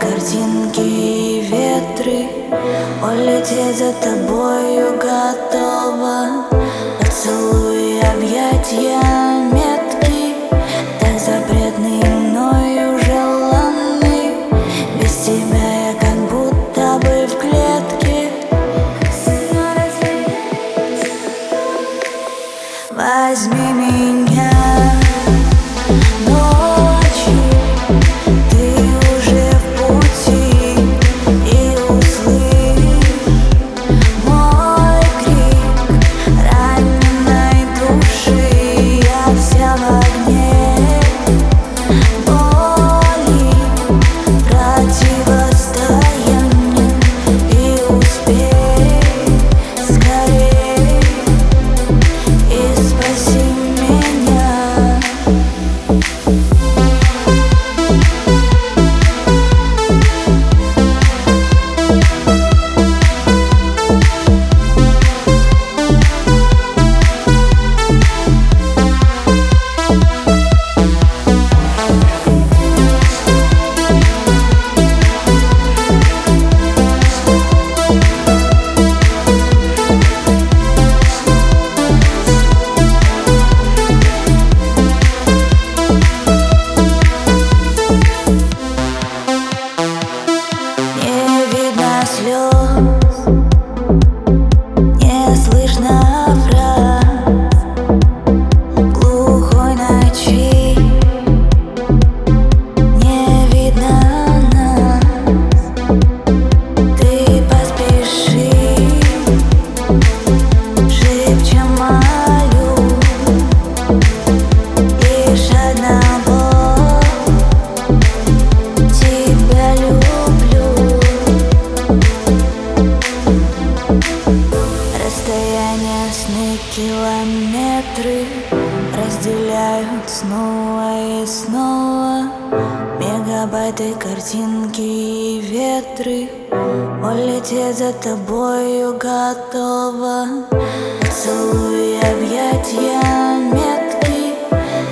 картинки и ветры. Улететь за тобою готова. Поцелуй и объятья метки, так запретны мною желанны. Без тебя я как будто бы в клетке. Возьми меня километры разделяют снова и снова. Мегабайты картинки и ветры. Улететь за тобою готова. Поцелуй и объятья метки,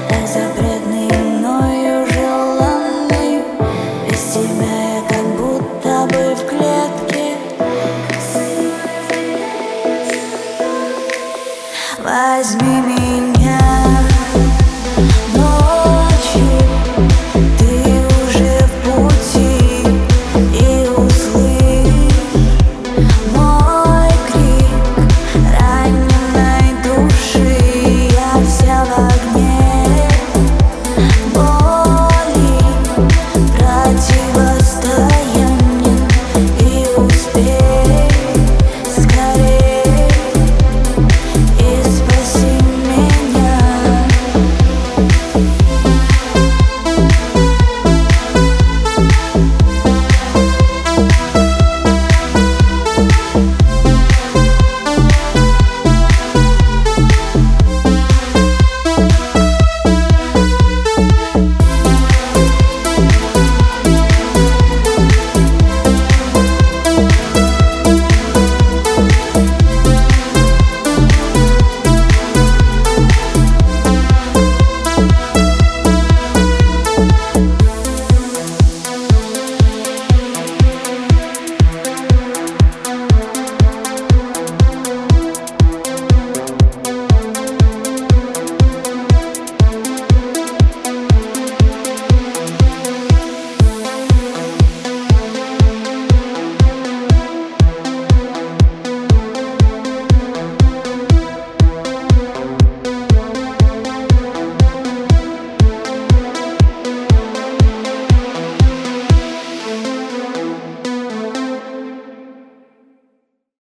так запретны мною желанны. Без тебя я как будто бы в клетке. Возьми меня.